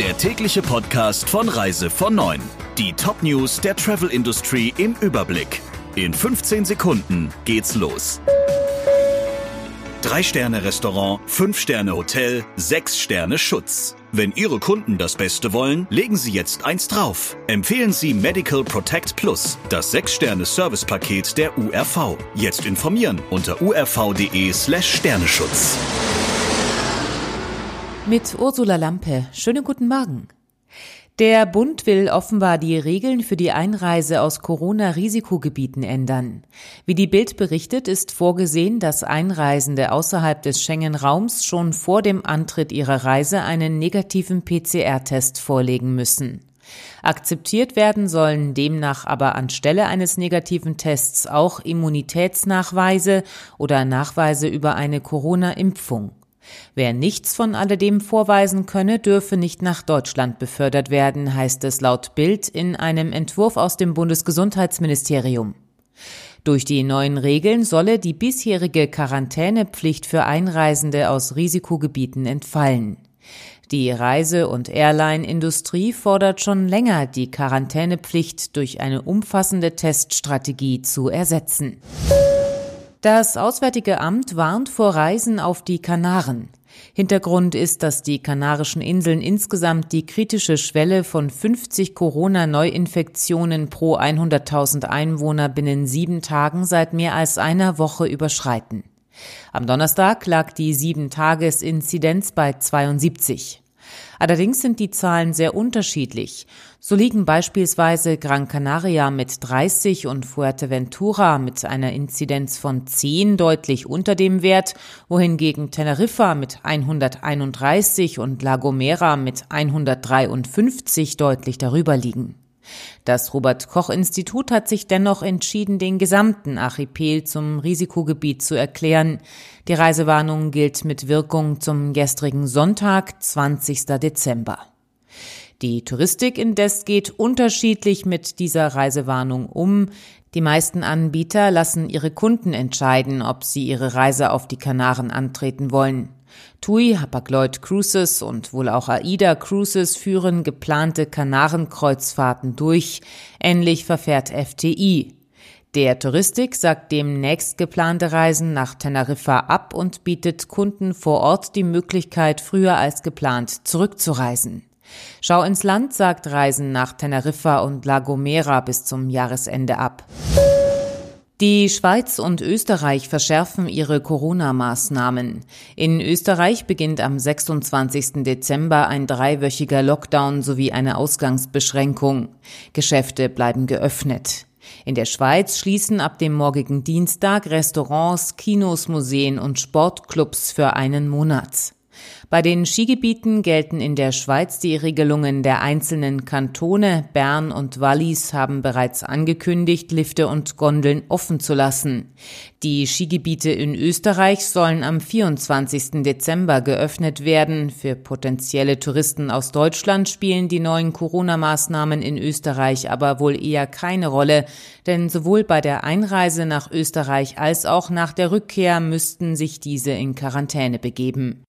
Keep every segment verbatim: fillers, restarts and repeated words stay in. der tägliche Podcast von Reise von neun. Die Top-News der Travel-Industrie im Überblick. In fünfzehn Sekunden geht's los. drei Sterne Restaurant, fünf Sterne Hotel, sechs Sterne Schutz. Wenn Ihre Kunden das Beste wollen, legen Sie jetzt eins drauf. Empfehlen Sie Medical Protect Plus, das sechs Sterne Service-Paket der U R V. Jetzt informieren unter urv.de slash Sterneschutz. Mit Ursula Lampe. Schönen guten Morgen. Der Bund will offenbar die Regeln für die Einreise aus Corona-Risikogebieten ändern. Wie die Bild berichtet, ist vorgesehen, dass Einreisende außerhalb des Schengen-Raums schon vor dem Antritt ihrer Reise einen negativen P C R Test vorlegen müssen. Akzeptiert werden sollen demnach aber anstelle eines negativen Tests auch Immunitätsnachweise oder Nachweise über eine Corona-Impfung. Wer nichts von alledem vorweisen könne, dürfe nicht nach Deutschland befördert werden, heißt es laut Bild in einem Entwurf aus dem Bundesgesundheitsministerium. Durch die neuen Regeln solle die bisherige Quarantänepflicht für Einreisende aus Risikogebieten entfallen. Die Reise- und Airline-Industrie fordert schon länger, die Quarantänepflicht durch eine umfassende Teststrategie zu ersetzen. Das Auswärtige Amt warnt vor Reisen auf die Kanaren. Hintergrund ist, dass die Kanarischen Inseln insgesamt die kritische Schwelle von fünfzig Corona-Neuinfektionen pro hunderttausend Einwohner binnen sieben Tagen seit mehr als einer Woche überschreiten. Am Donnerstag lag die sieben-Tages-Inzidenz bei zweiundsiebzig. Allerdings sind die Zahlen sehr unterschiedlich. So liegen beispielsweise Gran Canaria mit dreißig und Fuerteventura mit einer Inzidenz von zehn deutlich unter dem Wert, wohingegen Teneriffa mit hunderteinunddreißig und La Gomera mit hundertdreiundfünfzig deutlich darüber liegen. Das Robert-Koch-Institut hat sich dennoch entschieden, den gesamten Archipel zum Risikogebiet zu erklären. Die Reisewarnung gilt mit Wirkung zum gestrigen Sonntag, zwanzigsten Dezember. Die Touristik indes geht unterschiedlich mit dieser Reisewarnung um. Die meisten Anbieter lassen ihre Kunden entscheiden, ob sie ihre Reise auf die Kanaren antreten wollen. T U I, Hapag-Lloyd Cruises und wohl auch AIDA Cruises führen geplante Kanarenkreuzfahrten durch. Ähnlich verfährt F T I. Der Touristik sagt demnächst geplante Reisen nach Teneriffa ab und bietet Kunden vor Ort die Möglichkeit, früher als geplant zurückzureisen. Schau ins Land sagt Reisen nach Teneriffa und La Gomera bis zum Jahresende ab. Die Schweiz und Österreich verschärfen ihre Corona-Maßnahmen. In Österreich beginnt am sechsundzwanzigsten Dezember ein dreiwöchiger Lockdown sowie eine Ausgangsbeschränkung. Geschäfte bleiben geöffnet. In der Schweiz schließen ab dem morgigen Dienstag Restaurants, Kinos, Museen und Sportclubs für einen Monat. Bei den Skigebieten gelten in der Schweiz die Regelungen der einzelnen Kantone. Bern und Wallis haben bereits angekündigt, Lifte und Gondeln offen zu lassen. Die Skigebiete in Österreich sollen am vierundzwanzigsten Dezember geöffnet werden. Für potenzielle Touristen aus Deutschland spielen die neuen Corona-Maßnahmen in Österreich aber wohl eher keine Rolle, denn sowohl bei der Einreise nach Österreich als auch nach der Rückkehr müssten sich diese in Quarantäne begeben.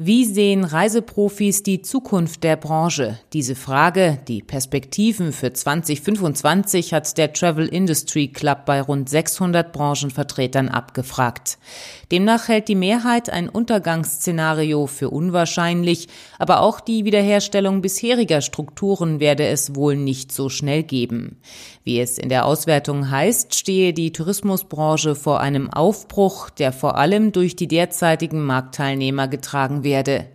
Wie sehen Reiseprofis die Zukunft der Branche? Diese Frage, die Perspektiven für zwanzig fünfundzwanzig, hat der Travel Industry Club bei rund sechshundert Branchenvertretern abgefragt. Demnach hält die Mehrheit ein Untergangsszenario für unwahrscheinlich, aber auch die Wiederherstellung bisheriger Strukturen werde es wohl nicht so schnell geben. Wie es in der Auswertung heißt, stehe die Tourismusbranche vor einem Aufbruch, der vor allem durch die derzeitigen Marktteilnehmer getragen wird. Werde.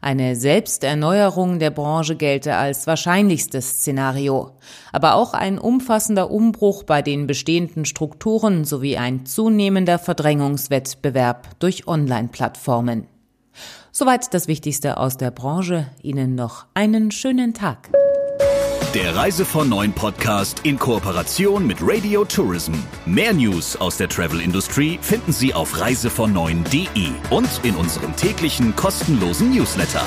Eine Selbsterneuerung der Branche gelte als wahrscheinlichstes Szenario. Aber auch ein umfassender Umbruch bei den bestehenden Strukturen sowie ein zunehmender Verdrängungswettbewerb durch Online-Plattformen. Soweit das Wichtigste aus der Branche. Ihnen noch einen schönen Tag. Der Reise von neun Podcast in Kooperation mit Radio Tourism. Mehr News aus der Travel Industry finden Sie auf reise von neun punkt de und in unserem täglichen kostenlosen Newsletter.